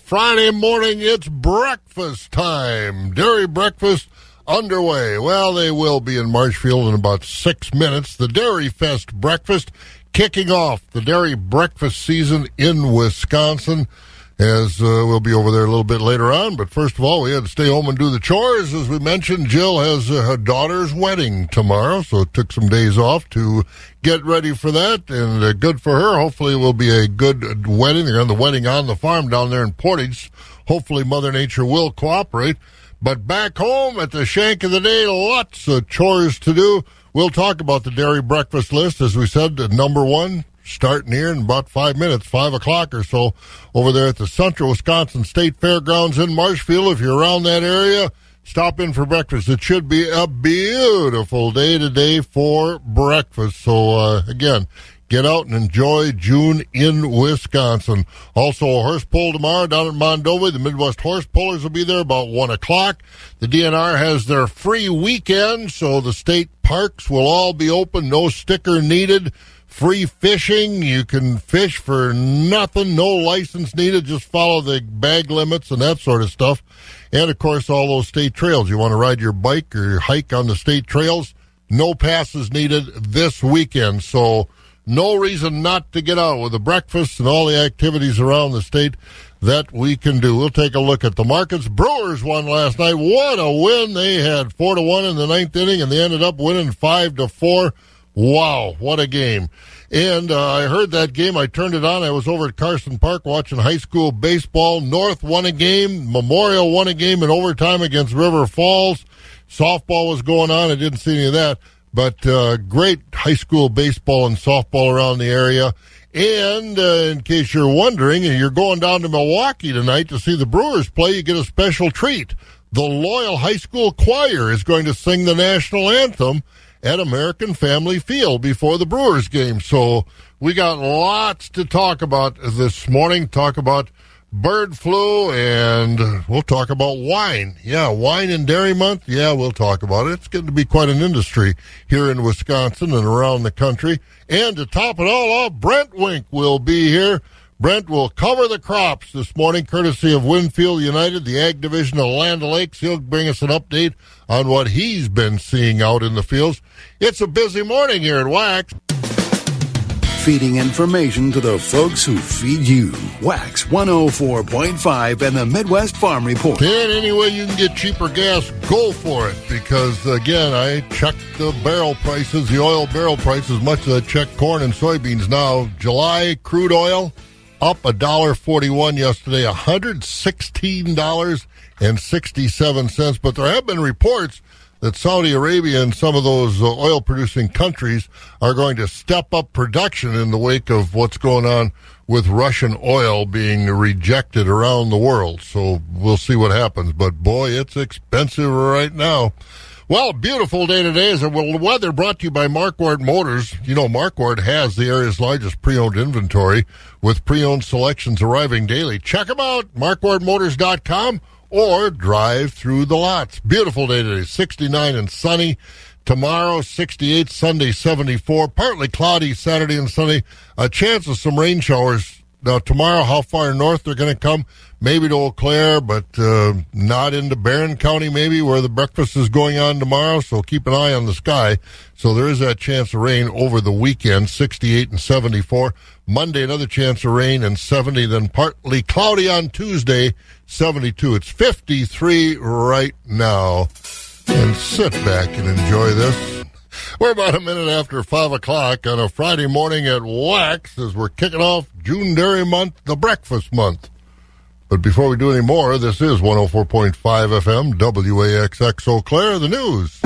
Friday morning, it's breakfast time. Dairy breakfast underway. Well, they will be in Marshfield in about 6 minutes. The Dairy Fest breakfast kicking off the dairy breakfast season in Wisconsin, as we'll be over there a little bit later on. But first of all, we had to stay home and do the chores. As we mentioned, Jill has her daughter's wedding tomorrow, so it took some days off to get ready for that, and good for her. Hopefully it will be a good wedding. They're on the wedding on the farm down there in Portage. Hopefully Mother Nature will cooperate. But back home at the shank of the day, lots of chores to do. We'll talk about the dairy breakfast list, as we said, number one, starting here in about 5 minutes, 5 o'clock or so, over there at the Central Wisconsin State Fairgrounds in Marshfield. If you're around that area, stop in for breakfast. It should be a beautiful day today for breakfast. So, again, get out and enjoy June in Wisconsin. Also, a horse pull tomorrow down at Mondovi. The Midwest Horse Pullers will be there about 1 o'clock. The DNR has their free weekend, so the state parks will all be open. No sticker needed. Free fishing. You can fish for nothing. No license needed. Just follow the bag limits and that sort of stuff. And, of course, all those state trails. You want to ride your bike or hike on the state trails? No passes needed this weekend. So no reason not to get out with the breakfast and all the activities around the state that we can do. We'll take a look at the markets. Brewers won last night. What a win. They had 4-1 in the ninth inning, and they ended up winning 5-4. Wow, what a game. And I heard that game. I turned it on. I was over at Carson Park watching high school baseball. North won a game. Memorial won a game in overtime against River Falls. Softball was going on. I didn't see any of that. But great high school baseball and softball around the area. And in case you're wondering, if you're going down to Milwaukee tonight to see the Brewers play, you get a special treat. The Loyal High School Choir is going to sing the national anthem at American Family Field before the Brewers game. So we got lots to talk about this morning. Talk about bird flu, and we'll talk about wine. Yeah, wine and dairy month. Yeah, we'll talk about it. It's going to be quite an industry here in Wisconsin and around the country. And to top it all off, Brent Wink will be here. Brent will cover the crops this morning, courtesy of Winfield United, the Ag Division of Land O'Lakes. He'll bring us an update on what he's been seeing out in the fields. It's a busy morning here at Wax. Feeding information to the folks who feed you. Wax 104.5 and the Midwest Farm Report. And any way you can get cheaper gas, go for it. Because, again, I checked the barrel prices, the oil barrel prices, much as I checked corn and soybeans now. July crude oil up $1.41 yesterday, $116.67. But there have been reports that Saudi Arabia and some of those oil-producing countries are going to step up production in the wake of what's going on with Russian oil being rejected around the world. So we'll see what happens. But, boy, it's expensive right now. Well, beautiful day today. Is the weather brought to you by Marquardt Motors. You know, Marquardt has the area's largest pre-owned inventory with pre-owned selections arriving daily. Check them out, marquardtmotors.com, or drive through the lots. Beautiful day today, 69 and sunny. Tomorrow, 68, Sunday, 74. Partly cloudy Saturday and Sunday. A chance of some rain showers. Now, tomorrow, how far north they're going to come, maybe to Eau Claire, but not into Barron County, maybe, where the breakfast is going on tomorrow. So keep an eye on the sky. So there is that chance of rain over the weekend, 68 and 74. Monday, another chance of rain and 70, then partly cloudy on Tuesday, 72. It's 53 right now. And sit back and enjoy this. We're about a minute after 5 o'clock on a Friday morning at Wax as we're kicking off June Dairy Month, the breakfast month. But before we do any more, this is 104.5 FM, WAXX Eau Claire, the news.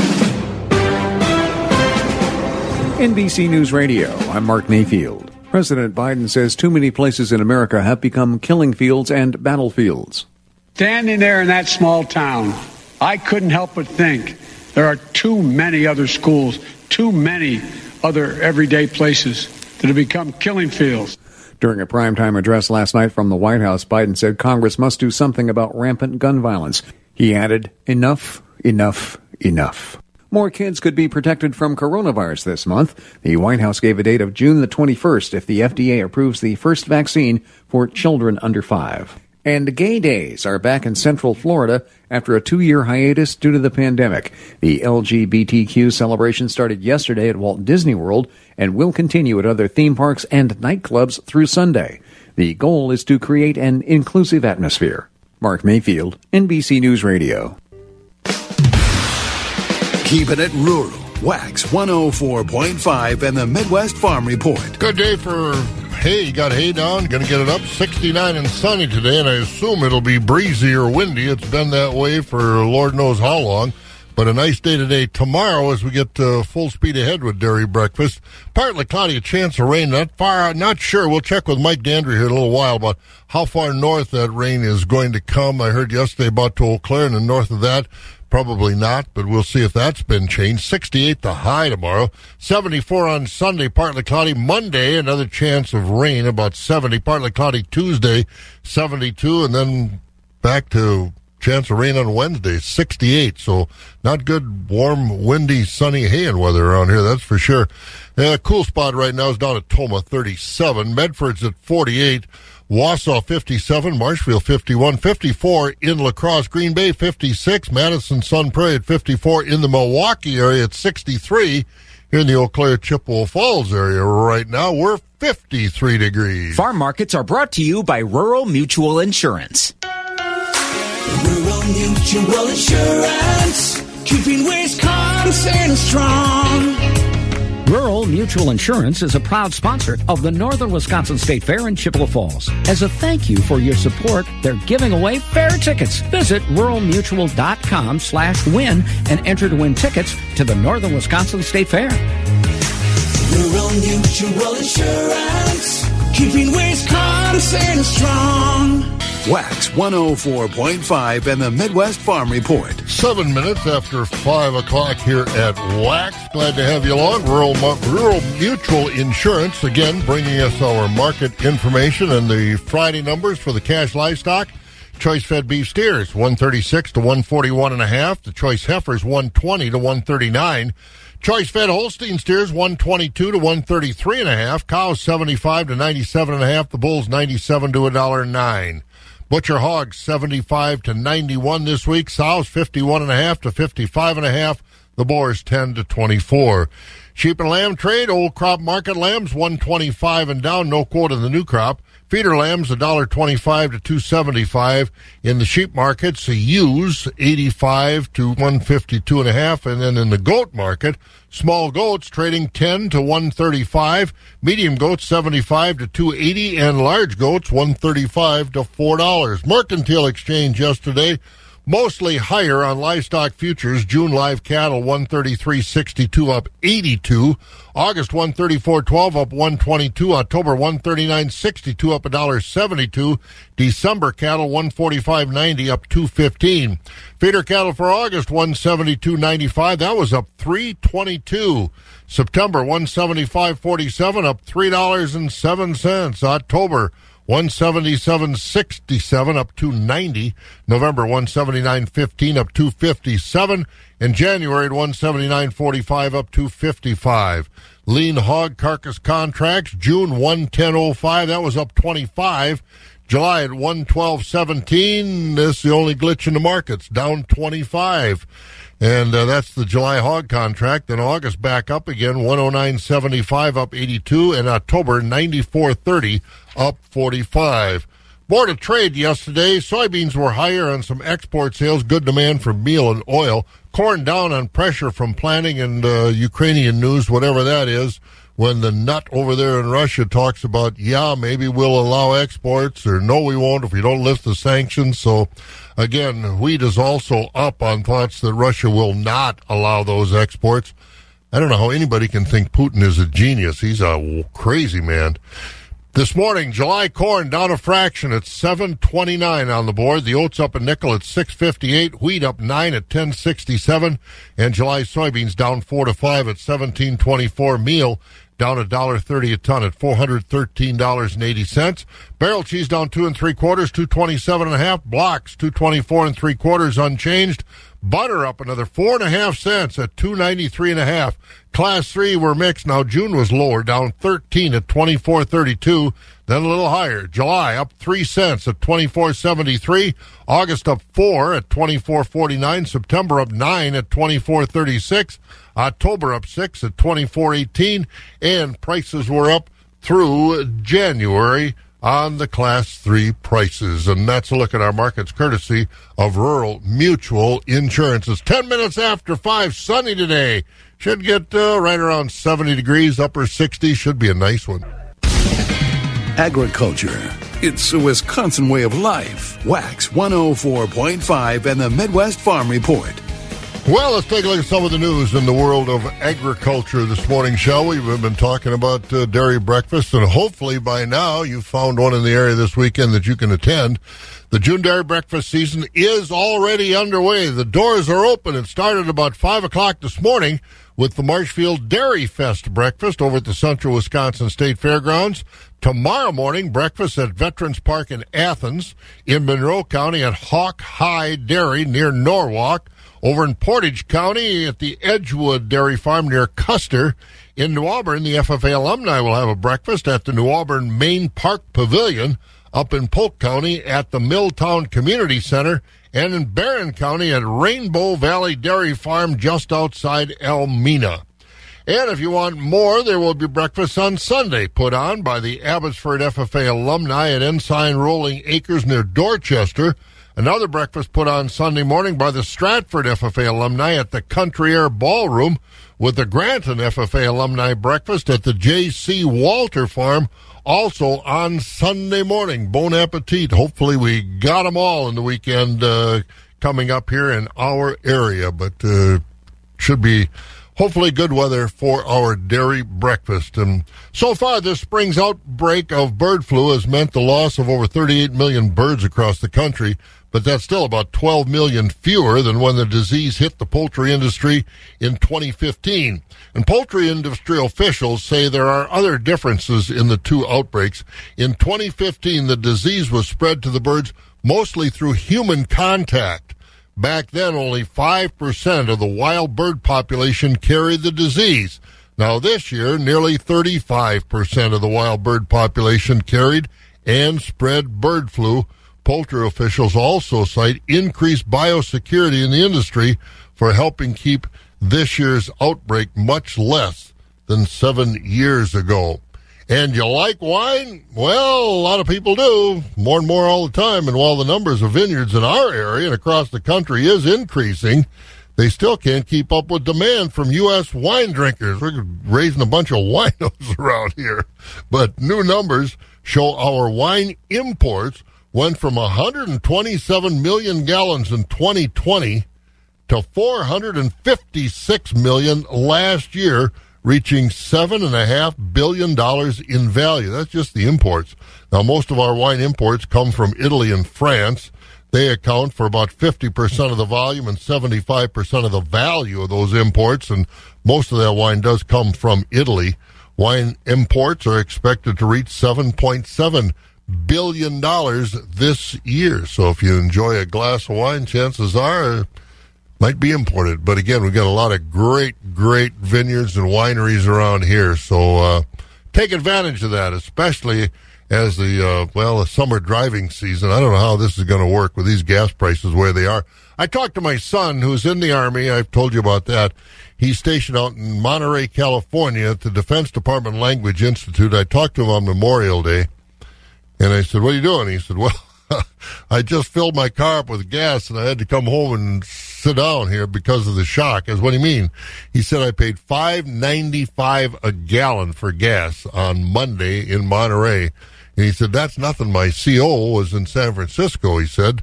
NBC News Radio, I'm Mark Mayfield. President Biden says too many places in America have become killing fields and battlefields. Standing there in that small town, I couldn't help but think there are too many other schools, too many other everyday places that have become killing fields. During a primetime address last night from the White House, Biden said Congress must do something about rampant gun violence. He added, enough, enough, enough. More kids could be protected from coronavirus this month. The White House gave a date of June the 21st if the FDA approves the first vaccine for children under 5. And gay days are back in Central Florida after a 2-year hiatus due to the pandemic. The LGBTQ celebration started yesterday at Walt Disney World and will continue at other theme parks and nightclubs through Sunday. The goal is to create an inclusive atmosphere. Mark Mayfield, NBC News Radio. Keeping it rural. Wax 104.5 and the Midwest Farm Report. Good day for... Hey, you got hay down, going to get it up, 69 and sunny today, and I assume it'll be breezy or windy. It's been that way for Lord knows how long, but a nice day today. Tomorrow, as we get full speed ahead with dairy breakfast, partly cloudy, a chance of rain, not far out, not sure. We'll check with Mike Dandry here in a little while about how far north that rain is going to come. I heard yesterday about to Eau Claire, and then north of that, probably not, but we'll see if that's been changed. 68 the high tomorrow. 74 on Sunday, partly cloudy. Monday, another chance of rain, about 70. Partly cloudy Tuesday, 72. And then back to chance of rain on Wednesday, 68. So not good, warm, windy, sunny hay and weather around here, that's for sure. The cool spot right now is down at Toma, 37. Medford's at 48. Wausau, 57, Marshfield, 51, 54 in La Crosse, Green Bay, 56, Madison, Sun Prairie at 54, in the Milwaukee area at 63, in the Eau Claire, Chippewa Falls area right now, we're 53 degrees. Farm markets are brought to you by Rural Mutual Insurance. Rural Mutual Insurance, keeping Wisconsin strong. Rural Mutual Insurance is a proud sponsor of the Northern Wisconsin State Fair in Chippewa Falls. As a thank you for your support, they're giving away fair tickets. Visit ruralmutual.com/win and enter to win tickets to the Northern Wisconsin State Fair. Rural Mutual Insurance, keeping Wisconsin strong. Wax 104.5 and the Midwest Farm Report. 7 minutes after 5 o'clock here at Wax. Glad to have you along. Rural Mutual Insurance, again, bringing us our market information and the Friday numbers for the cash livestock. Choice-fed beef steers, 136 to 141.5. The choice heifers, 120 to 139. Choice-fed Holstein steers, 122 to 133.5. Cows, 75 to 97.5. The bulls, 97 to $1.09. Butcher hogs, 75 to 91 this week. Sows, 51.5 to 55.5. The boars, 10 to 24. Sheep and lamb trade, old crop market lambs, 125 and down. No quote in the new crop. Feeder lambs, $1.25 to $2.75. In the sheep markets, the ewes, 85 to 152.5. And then in the goat market, small goats trading 10 to 135, medium goats 75 to 280, and large goats 135 to $4. Mercantile exchange yesterday, Mostly higher on livestock futures. June live cattle 133.62 up 82. August 134.12 up 122. October 139.62 up $1.72. December cattle 145.90 up 2.15. Feeder cattle for August 172.95. That was up 3.22. September 175.47 up $3.07. October 177.67 up 2.90, November 179.15 up 2.57, and January at 179.45 up 2.55. Lean hog carcass contracts, June 110.05, that was up 25. July at 112.17, this is the only glitch in the markets, down 25. And that's the July hog contract. Then August back up again, 109.75 up 82, and October 94.30 up 45. Board of Trade yesterday, soybeans were higher on some export sales, good demand for meal and oil. Corn down on pressure from planting and Ukrainian news, whatever that is, when the nut over there in Russia talks about, yeah, maybe we'll allow exports, or no, we won't if we don't lift the sanctions. So, again, wheat is also up on thoughts that Russia will not allow those exports. I don't know how anybody can think Putin is a genius. He's a crazy man. This morning, July corn down a fraction at $7.29 on the board. The oats up a nickel at $6.58. Wheat up 9 at $10.67. And July soybeans down 4 to 5 at $17.24. Meal down $1.30 a ton at $413.80. Barrel cheese down 2 3/4, $2.27 1/2. Blocks 2.24 3/4, unchanged. Butter up another 4.5 cents at $2.93 1/2. Class 3 were mixed. Now June was lower, down 13 at $24.32. Then a little higher. July up 3 cents at $24.73. August up 4 at $24.49. September up 9 at $24.36. October up 6 at $24.18. And prices were up through January on the Class 3 prices. And that's a look at our markets courtesy of Rural Mutual Insurance. It's 10 minutes after 5, sunny today. Should get right around 70 degrees, upper 60. Should be a nice one. Agriculture. It's a Wisconsin way of life. Wax 104.5 and the Midwest Farm Report. Well, let's take a look at some of the news in the world of agriculture this morning, shall we? We've been talking about dairy breakfast, and hopefully by now you've found one in the area this weekend that you can attend. The June dairy breakfast season is already underway. The doors are open. It started about 5 o'clock this morning with the Marshfield Dairy Fest breakfast over at the Central Wisconsin State Fairgrounds. Tomorrow morning, breakfast at Veterans Park in Athens, in Monroe County at Hawk High Dairy near Norwalk. Over in Portage County at the Edgewood Dairy Farm near Custer. In New Auburn, the FFA alumni will have a breakfast at the New Auburn Main Park Pavilion. Up in Polk County at the Milltown Community Center. And in Barron County at Rainbow Valley Dairy Farm just outside Elmina. And if you want more, there will be breakfast on Sunday put on by the Abbotsford FFA alumni at Ensign Rolling Acres near Dorchester. Another breakfast put on Sunday morning by the Stratford FFA alumni at the Country Air Ballroom, with the Granton FFA alumni breakfast at the J.C. Walter Farm, also on Sunday morning. Bon appetit. Hopefully we got them all in the weekend coming up here in our area, but should be hopefully good weather for our dairy breakfast. And so far, this spring's outbreak of bird flu has meant the loss of over 38 million birds across the country, but that's still about 12 million fewer than when the disease hit the poultry industry in 2015. And poultry industry officials say there are other differences in the two outbreaks. In 2015, the disease was spread to the birds mostly through human contact. Back then, only 5% of the wild bird population carried the disease. Now this year, nearly 35% of the wild bird population carried and spread bird flu. Poultry officials also cite increased biosecurity in the industry for helping keep this year's outbreak much less than 7 years ago. And you like wine? Well, a lot of people do, more and more all the time. And while the numbers of vineyards in our area and across the country is increasing, they still can't keep up with demand from U.S. wine drinkers. We're raising a bunch of winos around here. But new numbers show our wine imports went from 127 million gallons in 2020 to 456 million last year, reaching $7.5 billion in value. That's just the imports. Now, most of our wine imports come from Italy and France. They account for about 50% of the volume and 75% of the value of those imports, and most of that wine does come from Italy. Wine imports are expected to reach $7.7 billion this year. So if you enjoy a glass of wine, chances are it might be imported. But again, we've got a lot of great, great vineyards and wineries around here. So take advantage of that, especially as the summer driving season. I don't know how this is going to work with these gas prices where they are. I talked to my son, who's in the Army. I've told you about that. He's stationed out in Monterey, California, at the Defense Department Language Institute. I talked to him on Memorial Day, and I said, "What are you doing?" He said, "Well, I just filled my car up with gas, and I had to come home and sit down here because of the shock." I said, "What do you mean?" He said, "I paid $5.95 a gallon for gas on Monday in Monterey." And he said, "That's nothing. My CO was in San Francisco," he said,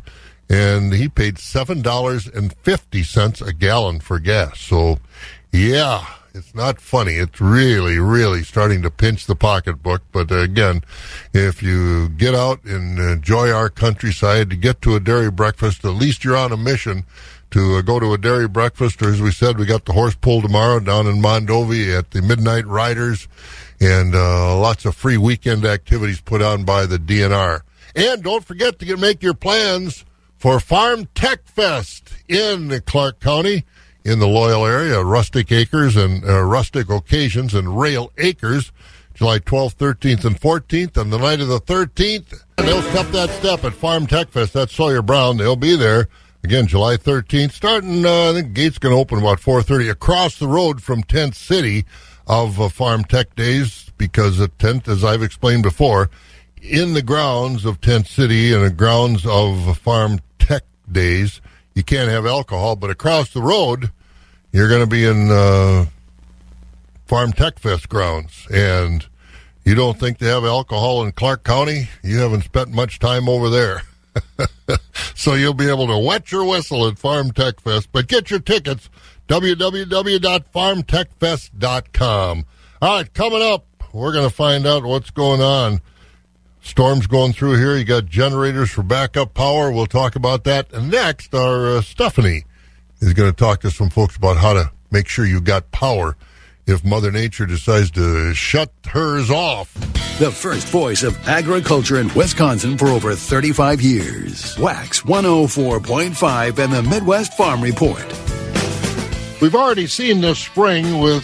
and he paid $7.50 a gallon for gas. So, yeah, it's not funny. It's really, really starting to pinch the pocketbook. But, again, if you get out and enjoy our countryside, to get to a dairy breakfast, at least you're on a mission to go to a dairy breakfast. Or, as we said, we got the horse pull tomorrow down in Mondovi at the Midnight Riders. And lots of free weekend activities put on by the DNR. And don't forget to make your plans for Farm Tech Fest in Clark County, in the Loyal area, Rustic Acres and Rustic Occasions and Rail Acres, July 12th, 13th, and 14th. On the night of the 13th, they'll step that step at Farm Tech Fest. That's Sawyer Brown. They'll be there. Again, July 13th, starting, I think gate's going to open about 4:30, across the road from Tent City, of Farm Tech Days, because a tent, as I've explained before, in the grounds of Tent City and the grounds of Farm Tech Days, you can't have alcohol, but across the road, you're going to be in Farm Tech Fest grounds. And you don't think they have alcohol in Clark County? You haven't spent much time over there. So you'll be able to wet your whistle at Farm Tech Fest, but get your tickets, www.farmtechfest.com. All right, coming up, we're going to find out what's going on. Storms going through here. You got generators for backup power. We'll talk about that. And next, our Stephanie is going to talk to some folks about how to make sure you got power if Mother Nature decides to shut hers off. The first voice of agriculture in Wisconsin for over 35 years. Wax 104.5 and the Midwest Farm Report. We've already seen this spring with,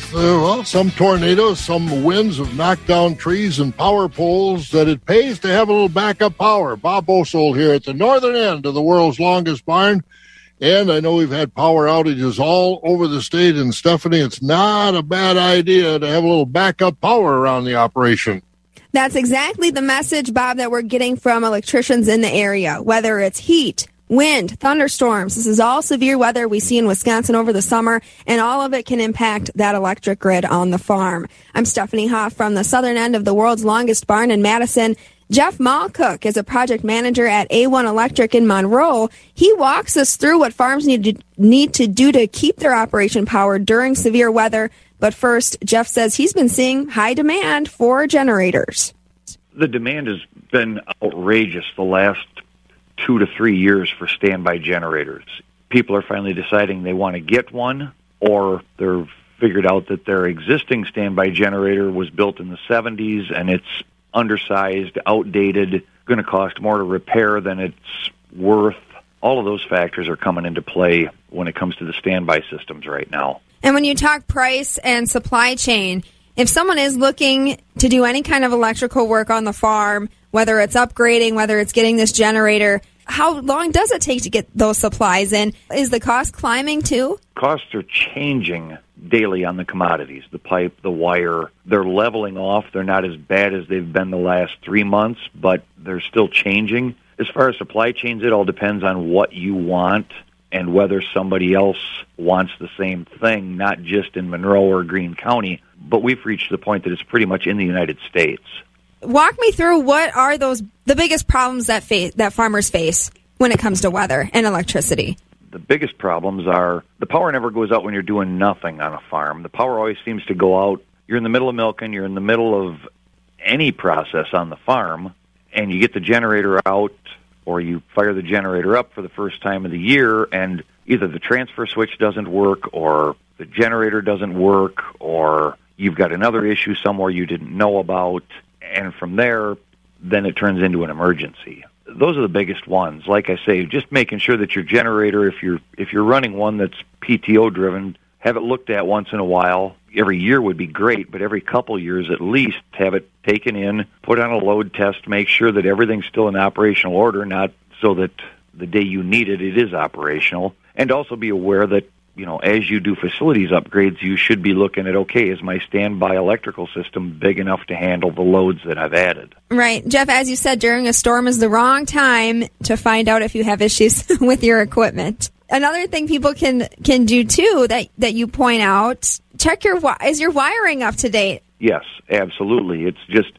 some tornadoes, some winds have knocked down trees and power poles, that it pays to have a little backup power. Bob Bosold here at the northern end of the world's longest barn. And I know we've had power outages all over the state. And, Stephanie, it's not a bad idea to have a little backup power around the operation. That's exactly the message, Bob, that we're getting from electricians in the area, whether it's heat, wind, thunderstorms. This is all severe weather we see in Wisconsin over the summer, and all of it can impact that electric grid on the farm. I'm Stephanie Hoff from the southern end of the world's longest barn in Madison. Jeff Malcook is a project manager at A1 Electric in Monroe. He walks us through what farms need to do to keep their operation powered during severe weather. But first, Jeff says he's been seeing high demand for generators. The demand has been outrageous the last 2 to 3 years for standby generators. People are finally deciding they want to get one, or they've figured out that their existing standby generator was built in the 70s and it's undersized, outdated, going to cost more to repair than it's worth. All of those factors are coming into play when it comes to the standby systems right now. And when you talk price and supply chain, if someone is looking to do any kind of electrical work on the farm, whether it's upgrading, whether it's getting this generator, how long does it take to get those supplies in? Is the cost climbing too? Costs are changing daily on the commodities, the pipe, the wire. They're leveling off. They're not as bad as they've been the last 3 months, but they're still changing. As far as supply chains, it all depends on what you want and whether somebody else wants the same thing, not just in Monroe or Greene County. But we've reached the point that it's pretty much in the United States. walk me through what are the biggest problems that farmers face when it comes to weather and electricity. The biggest problems are the power never goes out when you're doing nothing on a farm. The power always seems to go out. You're in the middle of milking, you're in the middle of any process on the farm, and you get the generator out or you fire the generator up for the first time of the year, and either the transfer switch doesn't work or the generator doesn't work or you've got another issue somewhere you didn't know about, and from there, then it turns into an emergency. Those are the biggest ones. Like I say, just making sure that your generator, if you're running one that's PTO driven, have it looked at once in a while. Every year would be great, but every couple years at least, have it taken in, put on a load test, make sure that everything's still in operational order, not so that the day you need it, it is operational. And also be aware that, you know, as you do facilities upgrades, you should be looking at, okay, is my standby electrical system big enough to handle the loads that I've added? Right. Jeff, as you said, during a storm is the wrong time to find out if you have issues with your equipment. Another thing people can do, too, that you point out, check is your wiring up to date? Yes, absolutely. It's just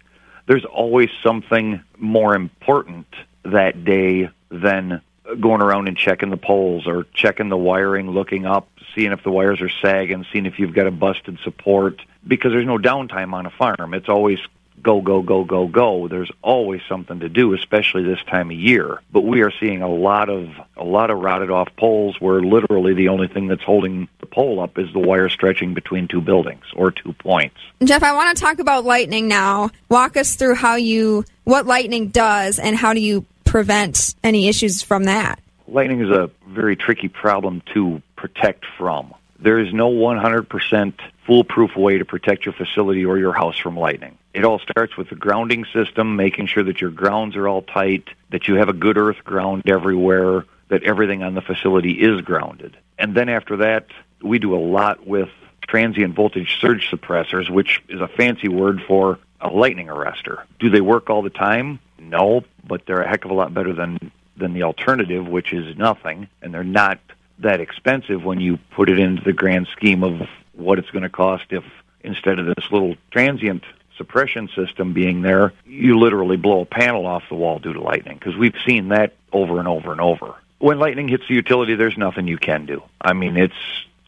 there's always something more important that day than going around and checking the poles or checking the wiring, looking up, seeing if the wires are sagging, seeing if you've got a busted support, because there's no downtime on a farm. It's always go, go, go, go, go. There's always something to do, especially this time of year. But we are seeing a lot of rotted off poles where literally the only thing that's holding the pole up is the wire stretching between two buildings or 2 points. Jeff, I want to talk about lightning now. Walk us through what lightning does and how do you prevent any issues from that? Lightning is a very tricky problem to protect from. There is no 100% foolproof way to protect your facility or your house from lightning. It all starts with the grounding system, making sure that your grounds are all tight, that you have a good earth ground everywhere, that everything on the facility is grounded. And then after that, we do a lot with transient voltage surge suppressors, which is a fancy word for a lightning arrestor. Do they work all the time? No, but they're a heck of a lot better than the alternative, which is nothing, and they're not that expensive when you put it into the grand scheme of what it's going to cost if, instead of this little transient suppression system being there, you literally blow a panel off the wall due to lightning, because we've seen that over and over and over. When lightning hits the utility, there's nothing you can do. I mean, it's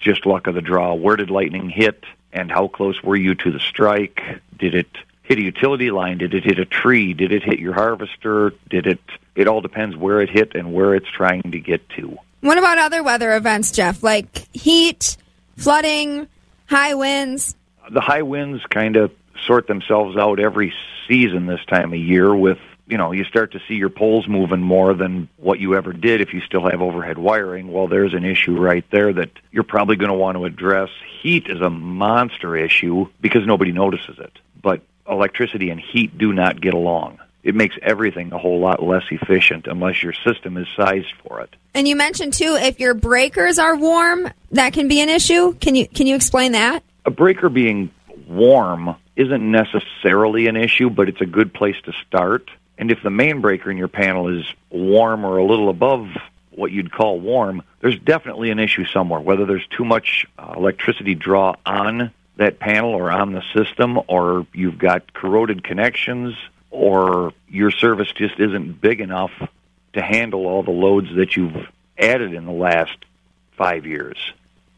just luck of the draw. Where did lightning hit, and how close were you to the strike? Did it hit a utility line? Did it hit a tree? Did it hit your harvester? It all depends where it hit and where it's trying to get to. What about other weather events, Jeff, like heat, flooding, high winds? The high winds kind of sort themselves out every season this time of year with, you know, you start to see your poles moving more than what you ever did if you still have overhead wiring. Well, there's an issue right there that you're probably going to want to address. Heat is a monster issue because nobody notices it, but electricity and heat do not get along. It makes everything a whole lot less efficient unless your system is sized for it. And you mentioned, too, if your breakers are warm, that can be an issue. Can you explain that? A breaker being warm isn't necessarily an issue, but it's a good place to start. And if the main breaker in your panel is warm or a little above what you'd call warm, there's definitely an issue somewhere, whether there's too much electricity draw on that panel or on the system, or you've got corroded connections, or your service just isn't big enough to handle all the loads that you've added in the last 5 years.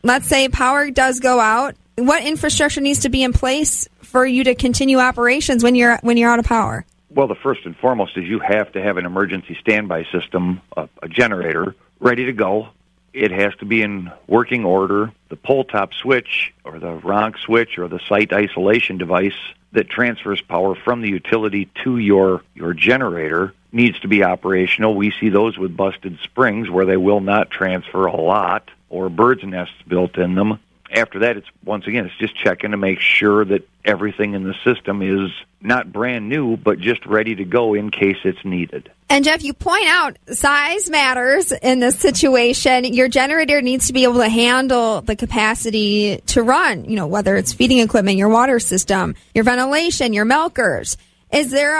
Let's say power does go out. What infrastructure needs to be in place for you to continue operations when you're out of power? Well, the first and foremost is you have to have an emergency standby system, a generator, ready to go. It has to be in working order. The pole top switch or the ronc switch or the site isolation device that transfers power from the utility to your generator needs to be operational. We see those with busted springs where they will not transfer a lot, or birds' nests built in them. After that, it's just checking to make sure that everything in the system is not brand new, but just ready to go in case it's needed. And, Jeff, you point out size matters in this situation. Your generator needs to be able to handle the capacity to run, you know, whether it's feeding equipment, your water system, your ventilation, your milkers. Is there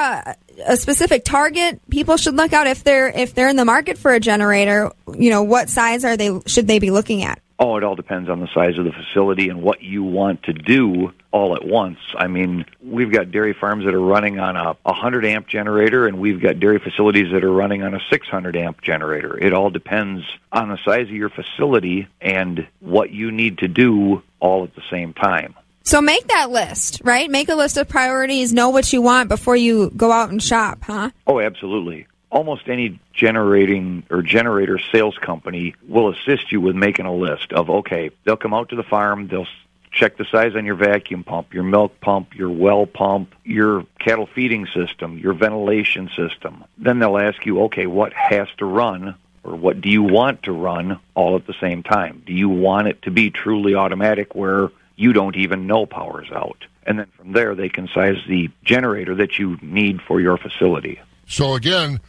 a specific target people should look out if they're in the market for a generator? You know, what size should they be looking at? Oh, it all depends on the size of the facility and what you want to do all at once. I mean, we've got dairy farms that are running on a 100-amp generator, and we've got dairy facilities that are running on a 600-amp generator. It all depends on the size of your facility and what you need to do all at the same time. So make that list, right? Make a list of priorities, know what you want before you go out and shop, huh? Oh, absolutely. Almost any generator sales company will assist you with making a list of, okay, they'll come out to the farm, they'll check the size on your vacuum pump, your milk pump, your well pump, your cattle feeding system, your ventilation system. Then they'll ask you, okay, what has to run or what do you want to run all at the same time? Do you want it to be truly automatic where you don't even know power's out? And then from there, they can size the generator that you need for your facility. So again,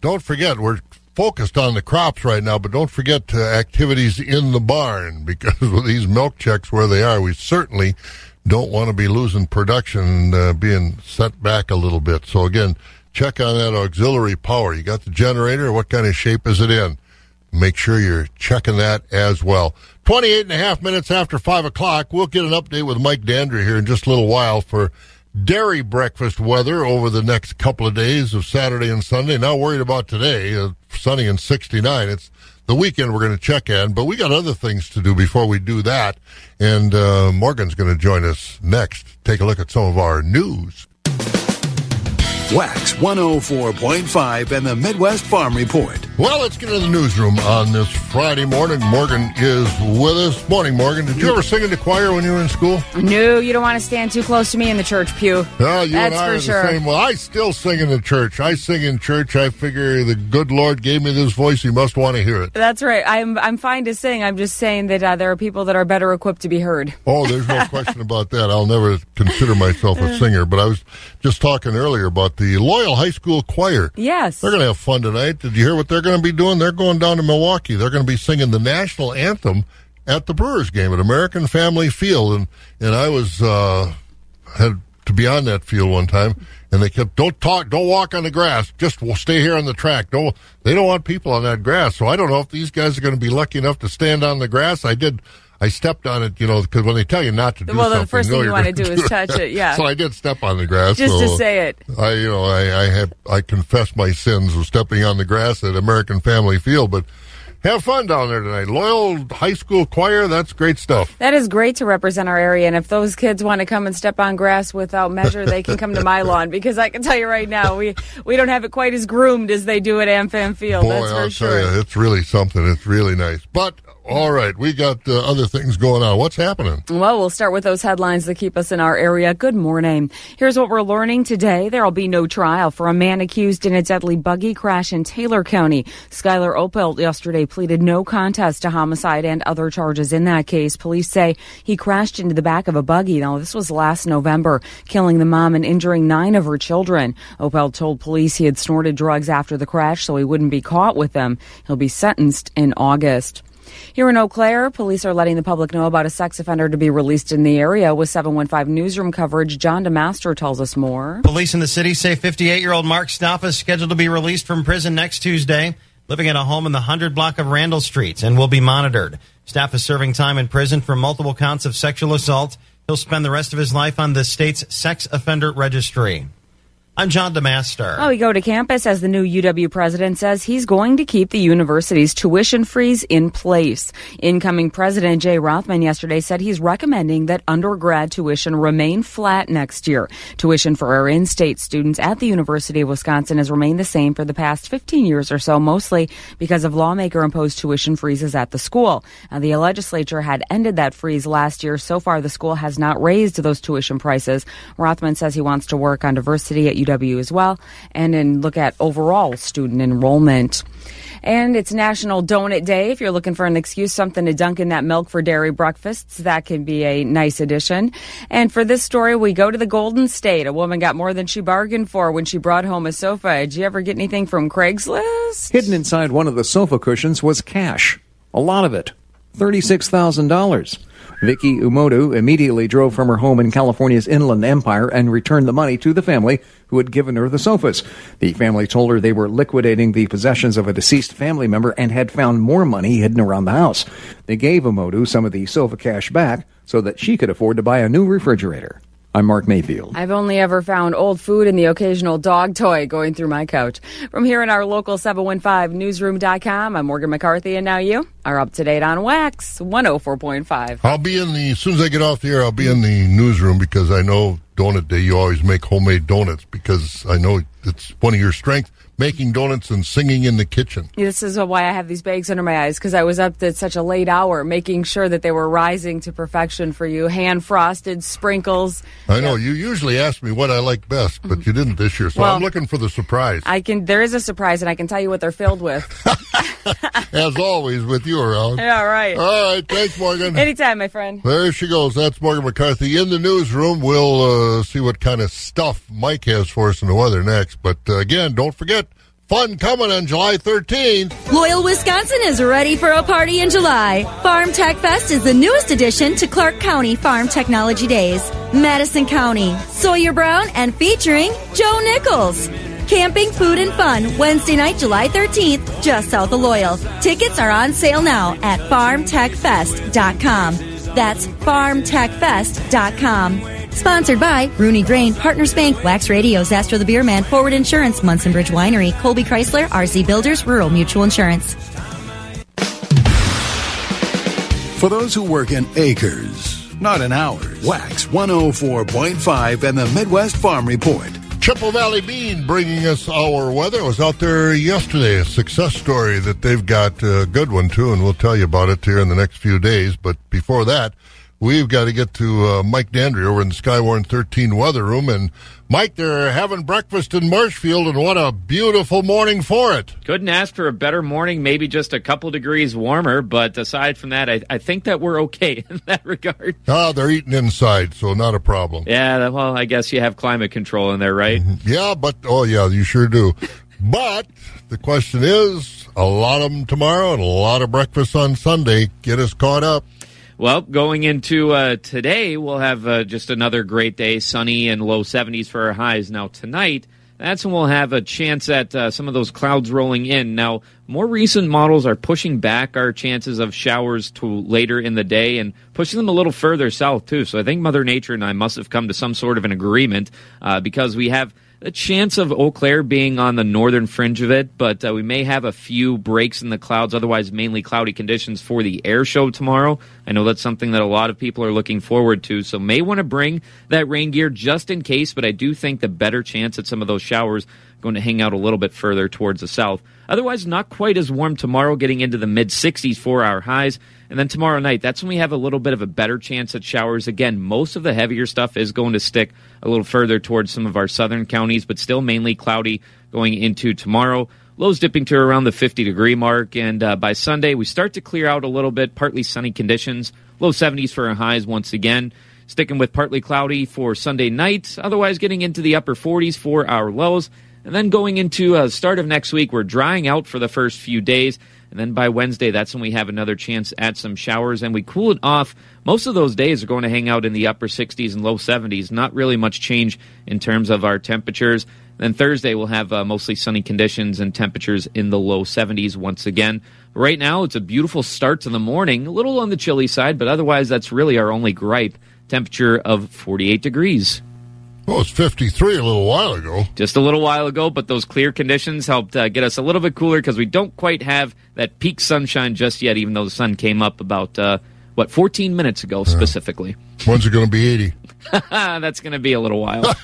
don't forget, we're focused on the crops right now, but don't forget activities in the barn, because with these milk checks where they are, we certainly don't want to be losing production, being set back a little bit. So again, check on that auxiliary power. You got the generator, what kind of shape is it in? Make sure you're checking that as well. 28 and a half minutes after 5 o'clock, we'll get an update with Mike Dandry here in just a little while for dairy breakfast weather over the next couple of days of Saturday and Sunday. Now worried about today, sunny and 69. It's the weekend we're going to check in, but we got other things to do before we do that. And Morgan's going to join us next. Take a look at some of our news. Wax 104.5 and the Midwest Farm Report. Well, let's get into the newsroom on this Friday morning. Morgan is with us. Morning, Morgan. Did you ever sing in the choir when you were in school? No, you don't want to stand too close to me in the church pew. No, you That's and I for are the sure. same. Well, I still sing in the church. I sing in church. I figure the good Lord gave me this voice. He must want to hear it. That's right. I'm fine to sing. I'm just saying that there are people that are better equipped to be heard. Oh, there's no question about that. I'll never consider myself a singer, but I was just talking earlier about the Loyal High School Choir. Yes. They're going to have fun tonight. Did you hear what they're going to be doing? They're going down to Milwaukee. They're going to be singing the national anthem at the Brewers game at American Family Field. And I was had to be on that field one time, and they kept, don't talk, don't walk on the grass. Just stay here on the track. They don't want people on that grass. So I don't know if these guys are going to be lucky enough to stand on the grass. I stepped on it, because when they tell you not to do something, the first thing you want to do is touch it, yeah. So I did step on the grass. Just to say it. I confess my sins of stepping on the grass at American Family Field, but have fun down there tonight. Loyal High School Choir, that's great stuff. That is great to represent our area, and if those kids want to come and step on grass without measure, they can come to my lawn, because I can tell you right now, we don't have it quite as groomed as they do at AmFam Field. Boy, that's for sure. I'll tell you, it's really something. It's really nice. But all right, we got other things going on. What's happening? Well, we'll start with those headlines that keep us in our area. Good morning. Here's what we're learning today. There will be no trial for a man accused in a deadly buggy crash in Taylor County. Skylar Opelt yesterday pleaded no contest to homicide and other charges in that case. Police say he crashed into the back of a buggy. Now, this was last November, killing the mom and injuring 9 of her children. Opelt told police he had snorted drugs after the crash so he wouldn't be caught with them. He'll be sentenced in August. Here in Eau Claire, police are letting the public know about a sex offender to be released in the area. With 715 Newsroom coverage, John DeMaster tells us more. Police in the city say 58-year-old Mark Snoppa is scheduled to be released from prison next Tuesday, living at a home in the 100 block of Randall Street, and will be monitored. Snoppa is serving time in prison for multiple counts of sexual assault. He'll spend the rest of his life on the state's sex offender registry. I'm John DeMaster. Well, we go to campus as the new UW president says he's going to keep the university's tuition freeze in place. Incoming President Jay Rothman yesterday said he's recommending that undergrad tuition remain flat next year. Tuition for our in-state students at the University of Wisconsin has remained the same for the past 15 years or so, mostly because of lawmaker-imposed tuition freezes at the school. Now, the legislature had ended that freeze last year. So far, the school has not raised those tuition prices. Rothman says he wants to work on diversity at UW as well, and then look at overall student enrollment. And it's National Donut Day. If you're looking for an excuse, something to dunk in that milk for dairy breakfasts, that can be a nice addition. And for this story, we go to the Golden State. A woman got more than she bargained for when she brought home a sofa. Did you ever get anything from Craigslist? Hidden inside one of the sofa cushions was cash. A lot of it. $36,000. Vicky Umodu immediately drove from her home in California's Inland Empire and returned the money to the family who had given her the sofas. The family told her they were liquidating the possessions of a deceased family member and had found more money hidden around the house. They gave Umodu some of the sofa cash back so that she could afford to buy a new refrigerator. I'm Mark Mayfield. I've only ever found old food and the occasional dog toy going through my couch. From here in our local 715newsroom.com, I'm Morgan McCarthy, and now you are up to date on Wax 104.5. I'll be in the, as soon as I get off the air, I'll be in the newsroom because I know Donut Day, you always make homemade donuts because I know it's one of your strengths. Making donuts and singing in the kitchen. This is why I have these bags under my eyes, because I was up at such a late hour making sure that they were rising to perfection for you. Hand-frosted sprinkles. I know. You usually ask me what I like best, but you didn't this year, so I'm looking for the surprise. There is a surprise, and I can tell you what they're filled with. As always, with you around. Yeah, right. All right. Thanks, Morgan. Anytime, my friend. There she goes. That's Morgan McCarthy in the newsroom. We'll see what kind of stuff Mike has for us in the weather next, but again, don't forget, fun coming on July 13th. Loyal, Wisconsin is ready for a party in July. Farm Tech Fest is the newest addition to Clark County Farm Technology Days. Madison County, Sawyer Brown, and featuring Joe Nichols. Camping, food, and fun, Wednesday night, July 13th, just south of Loyal. Tickets are on sale now at farmtechfest.com. That's farmtechfest.com. Sponsored by Rooney Grain, Partners Bank, Wax Radio, Zastro the Beer Man, Forward Insurance, Munson Bridge Winery, Colby Chrysler, RC Builders, Rural Mutual Insurance. For those who work in acres, not in hours, Wax 104.5 and the Midwest Farm Report. Triple Valley Bean bringing us our weather. I was out there yesterday, a success story that they've got, a good one too, and we'll tell you about it here in the next few days. But before that, we've got to get to Mike Dandry over in the Skywarn 13 weather room. And, Mike, they're having breakfast in Marshfield, and what a beautiful morning for it. Couldn't ask for a better morning, maybe just a couple degrees warmer. But aside from that, I think that we're okay in that regard. Ah, they're eating inside, so not a problem. Yeah, well, I guess you have climate control in there, right? Mm-hmm. Yeah, but, oh, yeah, you sure do. But the question is, a lot of them tomorrow and a lot of breakfast on Sunday. Get us caught up. Well, going into today, we'll have just another great day, sunny and low 70s for our highs. Now, tonight, that's when we'll have a chance at some of those clouds rolling in. Now, more recent models are pushing back our chances of showers to later in the day and pushing them a little further south, too. So I think Mother Nature and I must have come to some sort of an agreement because we have a chance of Eau Claire being on the northern fringe of it, but we may have a few breaks in the clouds, otherwise mainly cloudy conditions for the air show tomorrow. I know that's something that a lot of people are looking forward to, so may want to bring that rain gear just in case, but I do think the better chance at some of those showers going to hang out a little bit further towards the south. Otherwise, not quite as warm tomorrow, getting into the mid-60s for our highs. And then tomorrow night, that's when we have a little bit of a better chance at showers. Again, most of the heavier stuff is going to stick a little further towards some of our southern counties, but still mainly cloudy going into tomorrow. Lows dipping to around the 50-degree mark, and by Sunday, we start to clear out a little bit, partly sunny conditions, low 70s for our highs once again. Sticking with partly cloudy for Sunday night, otherwise getting into the upper 40s for our lows. And then going into the start of next week, we're drying out for the first few days. And then by Wednesday, that's when we have another chance at some showers. And we cool it off. Most of those days are going to hang out in the upper 60s and low 70s. Not really much change in terms of our temperatures. Then Thursday, we'll have mostly sunny conditions and temperatures in the low 70s once again. Right now, it's a beautiful start to the morning. A little on the chilly side, but otherwise, that's really our only gripe. Temperature of 48 degrees. Well, it was 53 a little while ago. Just a little while ago, but those clear conditions helped get us a little bit cooler because we don't quite have that peak sunshine just yet, even though the sun came up about, 14 minutes ago specifically. When's it going to be 80? That's going to be a little while.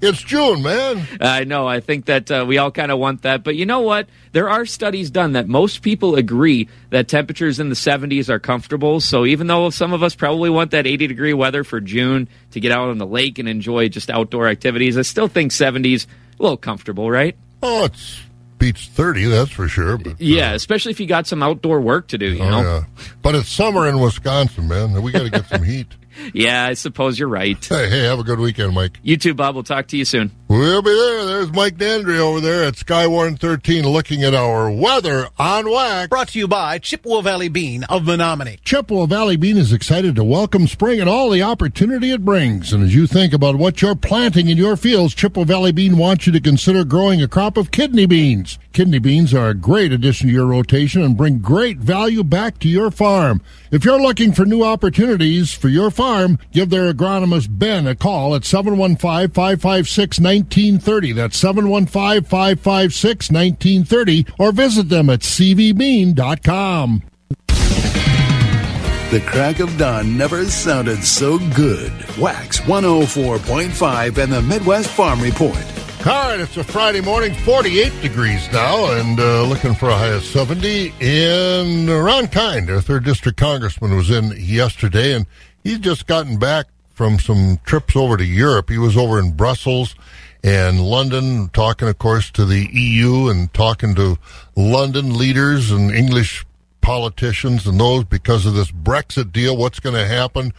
It's June, man. I know. I think that we all kind of want that. But you know what? There are studies done that most people agree that temperatures in the 70s are comfortable. So even though some of us probably want that 80-degree weather for June to get out on the lake and enjoy just outdoor activities, I still think 70s a little comfortable, right? Oh, it's beats 30, that's for sure. But, yeah, especially if you got some outdoor work to do, you know. Yeah. But it's summer in Wisconsin, man. We got to get some heat. Yeah, I suppose you're right. Hey, have a good weekend, Mike. You too, Bob. We'll talk to you soon. We'll be there. There's Mike Dandry over there at Skywarn 13 looking at our weather on Wax. Brought to you by Chippewa Valley Bean of Menominee. Chippewa Valley Bean is excited to welcome spring and all the opportunity it brings. And as you think about what you're planting in your fields, Chippewa Valley Bean wants you to consider growing a crop of kidney beans. Kidney beans are a great addition to your rotation and bring great value back to your farm. If you're looking for new opportunities for your farm, give their agronomist Ben a call at 715-556-1930. That's 715-556-1930, or visit them at cvbean.com. The crack of dawn never sounded so good. Wax 104.5 and the Midwest Farm Report. All right, it's a Friday morning, 48 degrees now, and looking for a high of 70. And Ron Kind, our 3rd District Congressman, was in yesterday, and he's just gotten back from some trips over to Europe. He was over in Brussels and London, talking, of course, to the EU and talking to London leaders and English politicians and those because of this Brexit deal, what's going to happen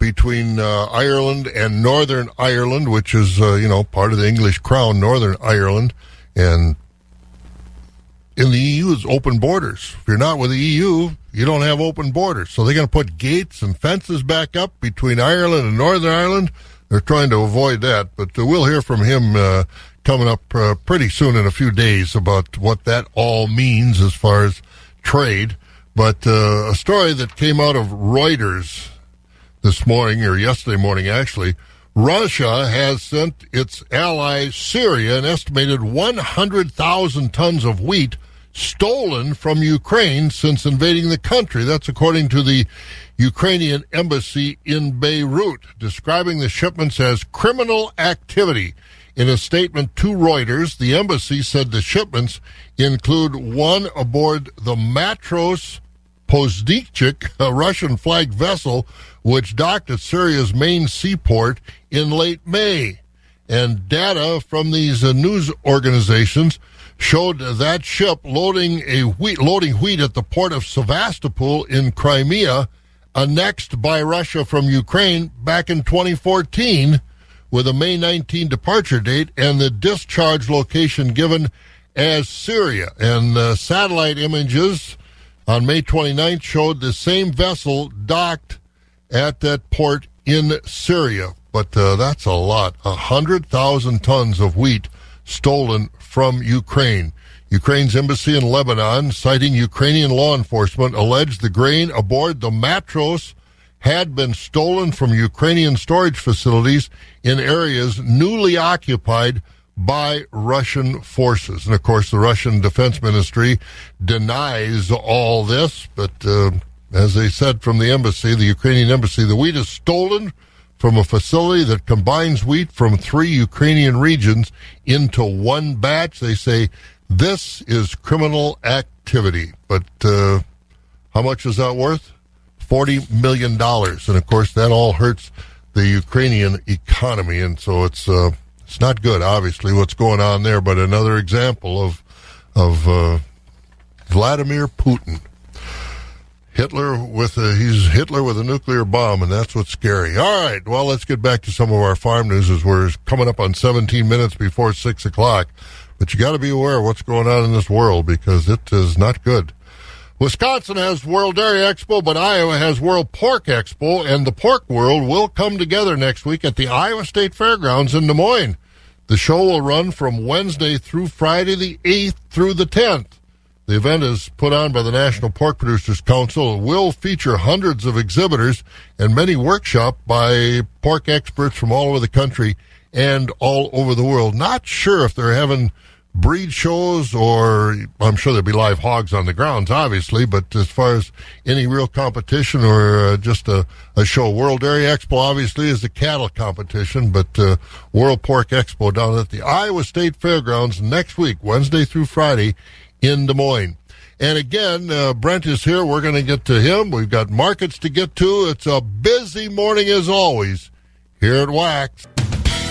between Ireland and Northern Ireland, which is, part of the English crown, Northern Ireland. And in the EU, it's open borders. If you're not with the EU, you don't have open borders. So they're going to put gates and fences back up between Ireland and Northern Ireland. They're trying to avoid that. But we'll hear from him coming up pretty soon in a few days about what that all means as far as trade. But a story that came out of Reuters this morning, or yesterday morning actually, Russia has sent its ally Syria an estimated 100,000 tons of wheat stolen from Ukraine since invading the country. That's according to the Ukrainian embassy in Beirut, describing the shipments as criminal activity. In a statement to Reuters, the embassy said the shipments include one aboard the Matros Poznichik, a Russian-flagged vessel, which docked at Syria's main seaport in late May. And data from these news organizations showed that ship loading wheat at the port of Sevastopol in Crimea, annexed by Russia from Ukraine back in 2014, with a May 19 departure date and the discharge location given as Syria. And satellite images on May 29th showed the same vessel docked at that port in Syria. But that's a lot. 100,000 tons of wheat stolen from Ukraine. Ukraine's embassy in Lebanon, citing Ukrainian law enforcement, alleged the grain aboard the Matros had been stolen from Ukrainian storage facilities in areas newly occupied by Russian forces. And, of course, the Russian Defense Ministry denies all this. But as they said from the embassy, the Ukrainian embassy, the wheat is stolen from a facility that combines wheat from 3 Ukrainian regions into one batch. They say this is criminal activity. But how much is that worth? $40 million. And, of course, that all hurts the Ukrainian economy. And so it's not good, obviously, what's going on there, but another example of Vladimir Putin. He's Hitler with a nuclear bomb, and that's what's scary. All right, well, let's get back to some of our farm news as we're coming up on 17 minutes before 6 o'clock. But you got to be aware of what's going on in this world because it is not good. Wisconsin has World Dairy Expo, but Iowa has World Pork Expo, and the pork world will come together next week at the Iowa State Fairgrounds in Des Moines. The show will run from Wednesday through Friday the 8th through the 10th. The event is put on by the National Pork Producers Council and will feature hundreds of exhibitors and many workshops by pork experts from all over the country and all over the world. Not sure if they're having breed shows, or I'm sure there'll be live hogs on the grounds, obviously, but as far as any real competition or just a show, World Dairy Expo obviously is the cattle competition, but World Pork Expo down at the Iowa State Fairgrounds next week, Wednesday through Friday in Des Moines. And again, Brent is here. We're going to get to him. We've got markets to get to. It's a busy morning as always here at Wax.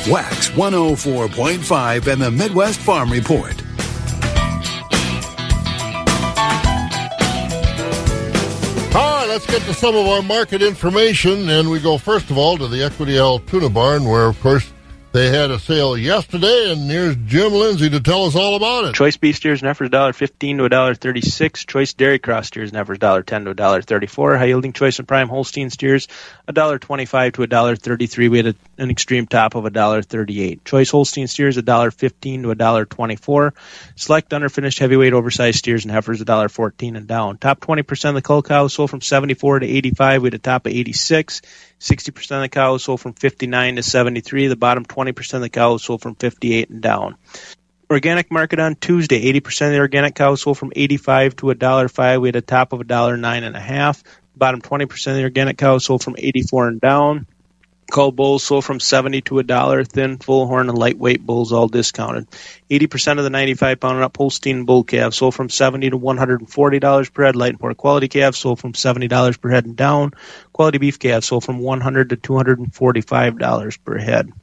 Wax 104.5 and the Midwest Farm Report. All right, let's get to some of our market information, and we go first of all to the Equity L Tuna Barn, where, of course, they had a sale yesterday, and here's Jim Lindsay to tell us all about it. Choice beef steers and heifers $1.15 to $1.36. Choice dairy cross steers and heifers $1.10 to $1.34. High yielding choice and prime Holstein steers $1.25 to $1.33. We had an extreme top of $1.38. Choice Holstein steers $1.15 to $1.24. Select underfinished heavyweight oversized steers and heifers $1.14 and down. Top 20% of the cull cows sold from 74 to 85. We had a top of 86. 60% of the cows sold from 59 to 73. The bottom 20% of the cows sold from 58 and down. Organic market on Tuesday, 80% of the organic cows sold from 85 to $1.05. We had a top of $1.09.5. Bottom 20% of the organic cows sold from 84 and down. Cull bulls sold from 70 to $1. Thin, full horn, and lightweight bulls all discounted. 80% of the 95-pound and up Holstein bull calves sold from $70 to $140 per head. Light and poor quality calves sold from $70 per head and down. Quality beef calves sold from $100 to $245 per head.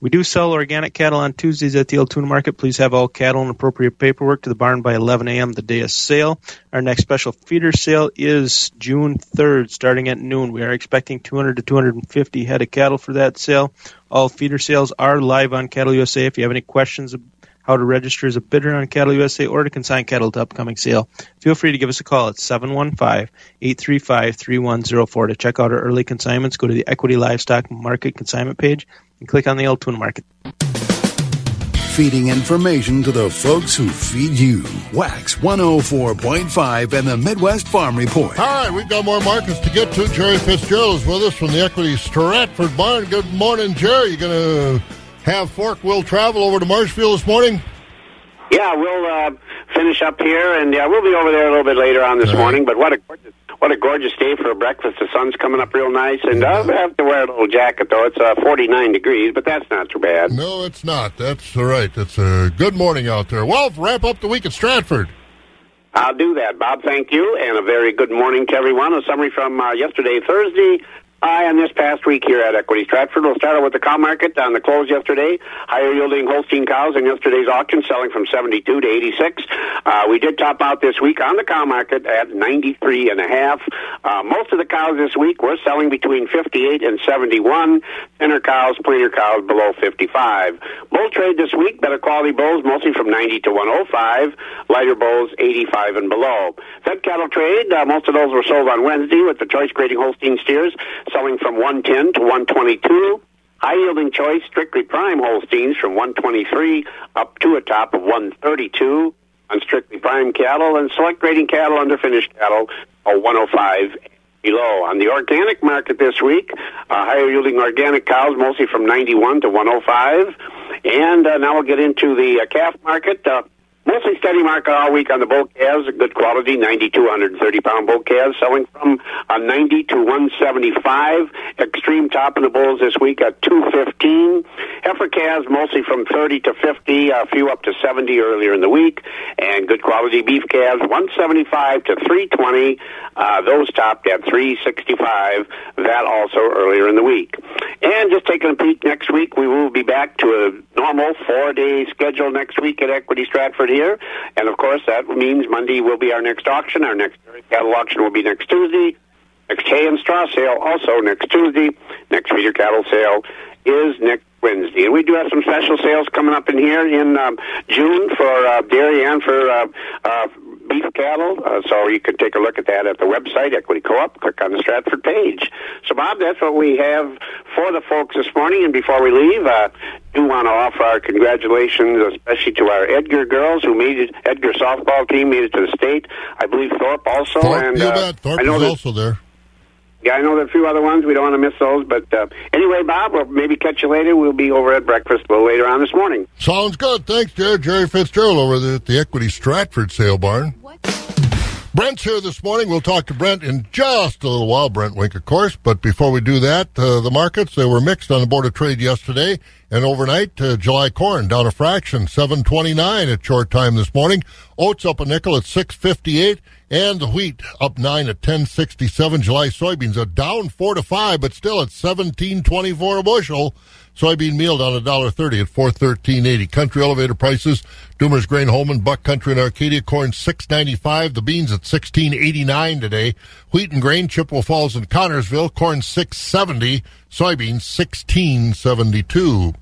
We do sell organic cattle on Tuesdays at the Altoona Market. Please have all cattle and appropriate paperwork to the barn by 11 a.m. the day of sale. Our next special feeder sale is June 3rd, starting at noon. We are expecting 200 to 250 head of cattle for that sale. All feeder sales are live on Cattle USA. If you have any questions about how to register as a bidder on Cattle USA or to consign cattle to upcoming sale, feel free to give us a call at 715-835-3104. To check out our early consignments, go to the Equity Livestock Market consignment page and click on the Altoona Market. Feeding information to the folks who feed you. Wax 104.5 and the Midwest Farm Report. All right, we've got more markets to get to. Jerry Fitzgerald is with us from the Equity Stratford Barn. Good morning, Jerry. You going to have Fork Will travel over to Marshfield this morning? Yeah, we'll finish up here, and we'll be over there a little bit later on this morning. But what a gorgeous day for breakfast. The sun's coming up real nice, and I have to wear a little jacket, though. It's 49 degrees, but that's not too bad. No, it's not. That's all right. It's a good morning out there. Well, wrap up the week at Stratford. I'll do that, Bob. Thank you, and a very good morning to everyone. A summary from yesterday, Thursday. And this past week here at Equity Stratford, we'll start out with the cow market on the close yesterday. Higher yielding Holstein cows in yesterday's auction selling from 72 to 86. We did top out this week on the cow market at 93.5. Most of the cows this week were selling between 58 and 71. Thinner cows, plainer cows below 55. Bull trade this week, better quality bulls mostly from 90 to 105. Lighter bulls 85 and below. Fed cattle trade, most of those were sold on Wednesday with the choice grading Holstein steers selling from 110 to 122. High-yielding choice, strictly prime Holsteins from 123 up to a top of 132 on strictly prime cattle, and select grading cattle, underfinished cattle, 105 below. On the organic market this week, higher-yielding organic cows mostly from 91 to 105. And now we'll get into the calf market. Mostly steady market all week on the bull calves, good quality, 92, 130-pound bull calves, selling from 90 to 175. Extreme top in the bulls this week at 215. Heifer calves mostly from 30 to 50, a few up to 70 earlier in the week. And good quality beef calves, 175 to 320. Those topped at 365, that also earlier in the week. And just taking a peek next week, we will be back to a normal 4-day schedule next week at Equity Stratford here. And, of course, that means Monday will be our next auction. Our next cattle auction will be next Tuesday. Next hay and straw sale also next Tuesday. Next feeder cattle sale is next Wednesday. And we do have some special sales coming up in here in June for dairy and for beef cattle, so you can take a look at that at the website, Equity Co-op, click on the Stratford page. So, Bob, that's what we have for the folks this morning, and before we leave, I do want to offer our congratulations, especially to our Edgar girls who made it, Edgar softball team made it to the state. I believe Thorpe also. Thorpe is also there. Yeah, I know there are a few other ones. We don't want to miss those. But anyway, Bob, we'll maybe catch you later. We'll be over at breakfast a little later on this morning. Sounds good. Thanks, Jerry. Jerry Fitzgerald over there at the Equity Stratford Sale Barn. What? Brent's here this morning. We'll talk to Brent in just a little while. Brent Wink, of course. But before we do that, the markets, they were mixed on the Board of Trade yesterday. And overnight, July corn down a fraction, $7.29 at short time this morning. Oats up a nickel at $6.58. And the wheat up 9 at 10.67. July soybeans are down 4 to 5, but still at 17.24 a bushel. Soybean meal down $1.30 at 4.13.80. Country elevator prices: Doomer's Grain, Holman, Buck Country, and Arcadia. Corn $6.95. The beans at $16.89 today. Wheat and grain, Chippewa Falls and Connorsville. Corn $6.70. Soybeans $16.72.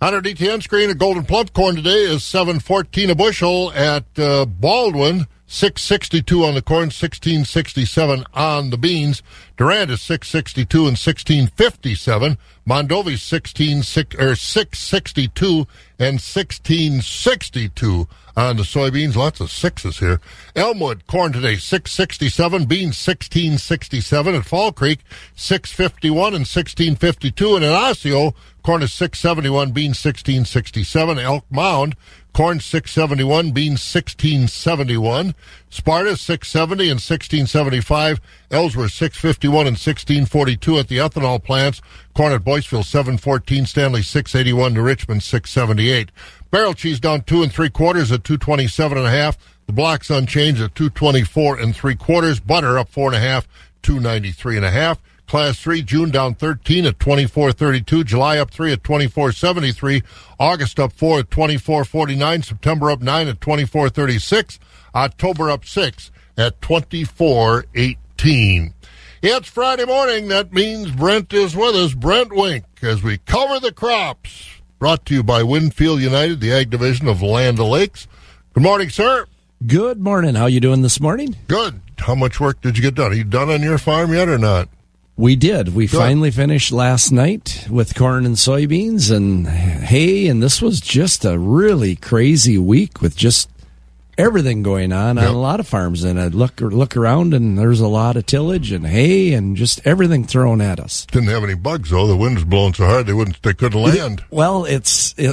On our DTN screen, a golden plump corn today is $7.14 a bushel at Baldwin. $6.62 on the corn, $16.67 on the beans. Durand is $6.62 and $16.57. Mondovi $6.62 and $16.62 on the soybeans. Lots of sixes here. Elmwood corn today $6.67, beans $16.67. At Fall Creek $6.51 and $16.52. And at Osseo, corn is $6.71, beans $16.67. Elk Mound, corn $6.71, beans $16.71. Sparta $6.70 and $16.75. Ellsworth $6.51 and $16.42 at the ethanol plants. Corn at Boyceville $7.14, Stanley $6.81 to Richmond $6.78. Barrel cheese down 2 3/4 at $2.27 1/2. The blocks unchanged at $2.24 3/4. Butter up 4 1/2, $2.93 1/2. Class 3, June down 13 at $24.32. July up 3 at $24.73. August up 4 at $24.49. September up 9 at $24.36. October up 6 at $24.18. It's Friday morning. That means Brent is with us. Brent Wink, as we cover the crops. Brought to you by Winfield United, the Ag Division of Land O'Lakes. Good morning, sir. Good morning. How you doing this morning? Good. How much work did you get done? Are you done on your farm yet or not? We did. We finally finished last night with corn and soybeans and hay, and this was just a really crazy week with just everything going on a lot of farms. And I look around, and there's a lot of tillage and hay and just everything thrown at us. Didn't have any bugs, though. The wind was blowing so hard they couldn't land. Well, it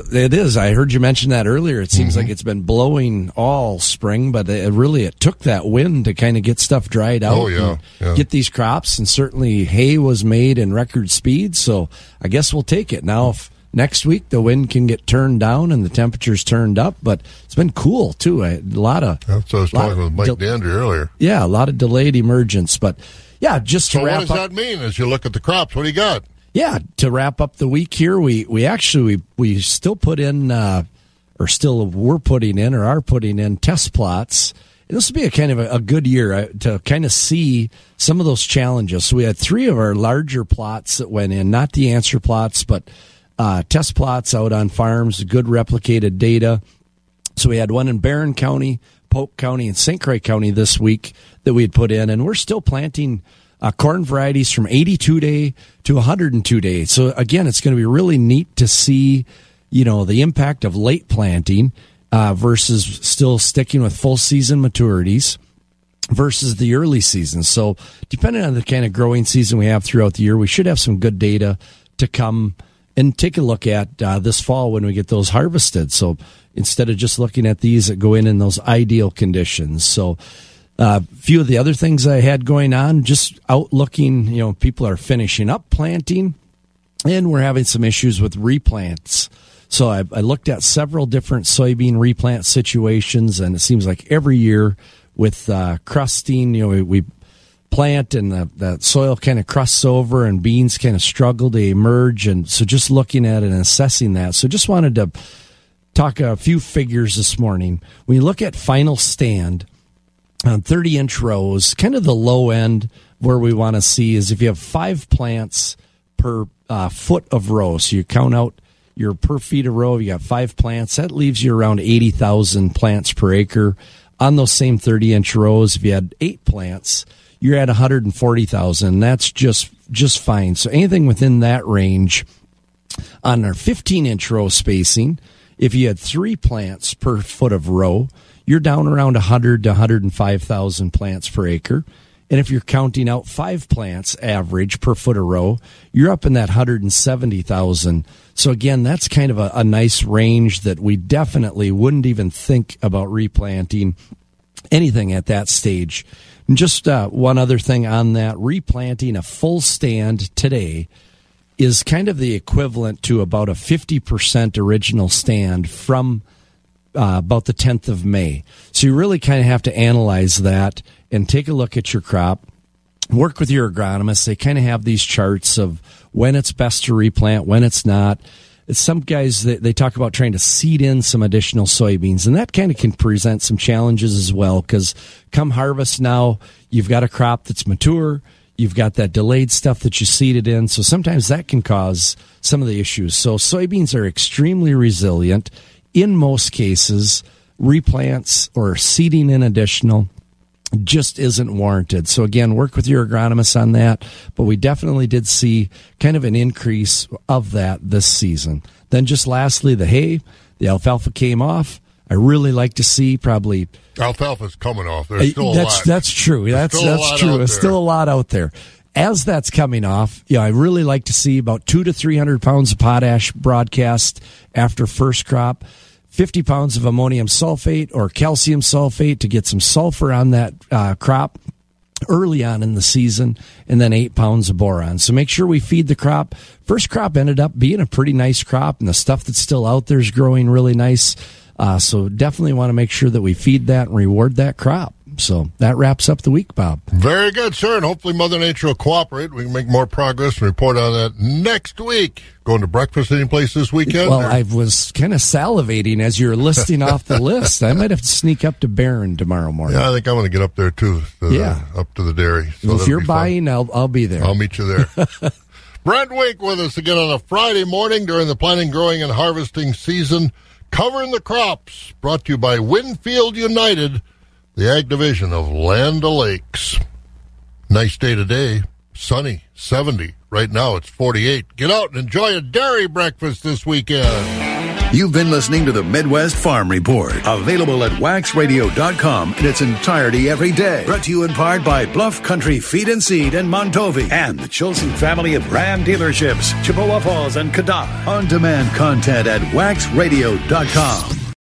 is. I heard you mention that earlier. It seems like it's been blowing all spring, but it took that wind to kind of get stuff dried out. Oh, yeah. Get these crops, and certainly hay was made in record speed, so I guess we'll take it. Now, if next week, the wind can get turned down and the temperatures turned up, but it's been cool, too. That's what I was talking with Mike Dander earlier. Yeah, a lot of delayed emergence. But, yeah, just to wrap up. So what does that mean as you look at the crops? What do you got? Yeah, to wrap up the week here, we are putting in test plots. And this will be a good year to kind of see some of those challenges. So we had 3 of our larger plots that went in, not the answer plots, but test plots out on farms, good replicated data. So we had one in Barron County, Polk County, and St. Croix County this week that we had put in, and we're still planting corn varieties from 82-day to 102-day. So, again, it's going to be really neat to see, the impact of late planting versus still sticking with full-season maturities versus the early season. So depending on the kind of growing season we have throughout the year, we should have some good data to come and take a look at this fall when we get those harvested. So instead of just looking at these that go in those ideal conditions. So a few of the other things I had going on, just out looking, people are finishing up planting, and we're having some issues with replants. So I looked at several different soybean replant situations, and it seems like every year with crusting, we plant and the soil kind of crusts over and beans kind of struggle to emerge. And so just looking at it and assessing that. So just wanted to talk a few figures this morning. When you look at final stand on 30-inch rows, kind of the low end where we want to see is if you have 5 plants per foot of row. So you count out your per feet of row, you got 5 plants. That leaves you around 80,000 plants per acre. On those same 30-inch rows, if you had 8 plants, you're at 140,000. That's just fine. So anything within that range. On our 15-inch row spacing, if you had 3 plants per foot of row, you're down around 100 to 105,000 plants per acre. And if you're counting out 5 plants average per foot of row, you're up in that 170,000. So again, that's kind of a nice range that we definitely wouldn't even think about replanting anything at that stage. And just one other thing on that, replanting a full stand today is kind of the equivalent to about a 50% original stand from about the 10th of May. So you really kind of have to analyze that and take a look at your crop. Work with your agronomists. They kind of have these charts of when it's best to replant, when it's not. Some guys, they talk about trying to seed in some additional soybeans, and that kind of can present some challenges as well, because come harvest now, you've got a crop that's mature, you've got that delayed stuff that you seeded in, so sometimes that can cause some of the issues. So soybeans are extremely resilient in most cases. Replants or seeding in additional just isn't warranted. So again, work with your agronomist on that, but we definitely did see kind of an increase of that this season. Then just lastly, the hay, the alfalfa came off. I really like to see probably... Alfalfa's coming off. There's still a lot. That's true. That's true. There's still a lot out there. As that's coming off, yeah, I really like to see about 200 to 300 pounds of potash broadcast after first crop. 50 pounds of ammonium sulfate or calcium sulfate to get some sulfur on that crop early on in the season, and then 8 pounds of boron. So make sure we feed the crop. First crop ended up being a pretty nice crop, and the stuff that's still out there is growing really nice. So definitely want to make sure that we feed that and reward that crop. So that wraps up the week, Bob. Very good, sir, and hopefully Mother Nature will cooperate. We can make more progress and report on that next week. Going to breakfast any place this weekend? Well, or? I was kind of salivating as you were listing off the list. I might have to sneak up to Barron tomorrow morning. Yeah, I think I'm going to get up there, too, up to the dairy. So well, if you're buying, I'll be there. I'll meet you there. Brent Wink with us again on a Friday morning during the planting, growing, and harvesting season. Covering the Crops, brought to you by Winfield United, the Ag Division of Land O'Lakes. Nice day today. Sunny, 70. Right now it's 48. Get out and enjoy a dairy breakfast this weekend. You've been listening to the Midwest Farm Report, available at waxradio.com in its entirety every day. Brought to you in part by Bluff Country Feed and Seed in Mondovi and the Chilson family of Ram dealerships, Chippewa Falls and Cadott. On-demand content at waxradio.com.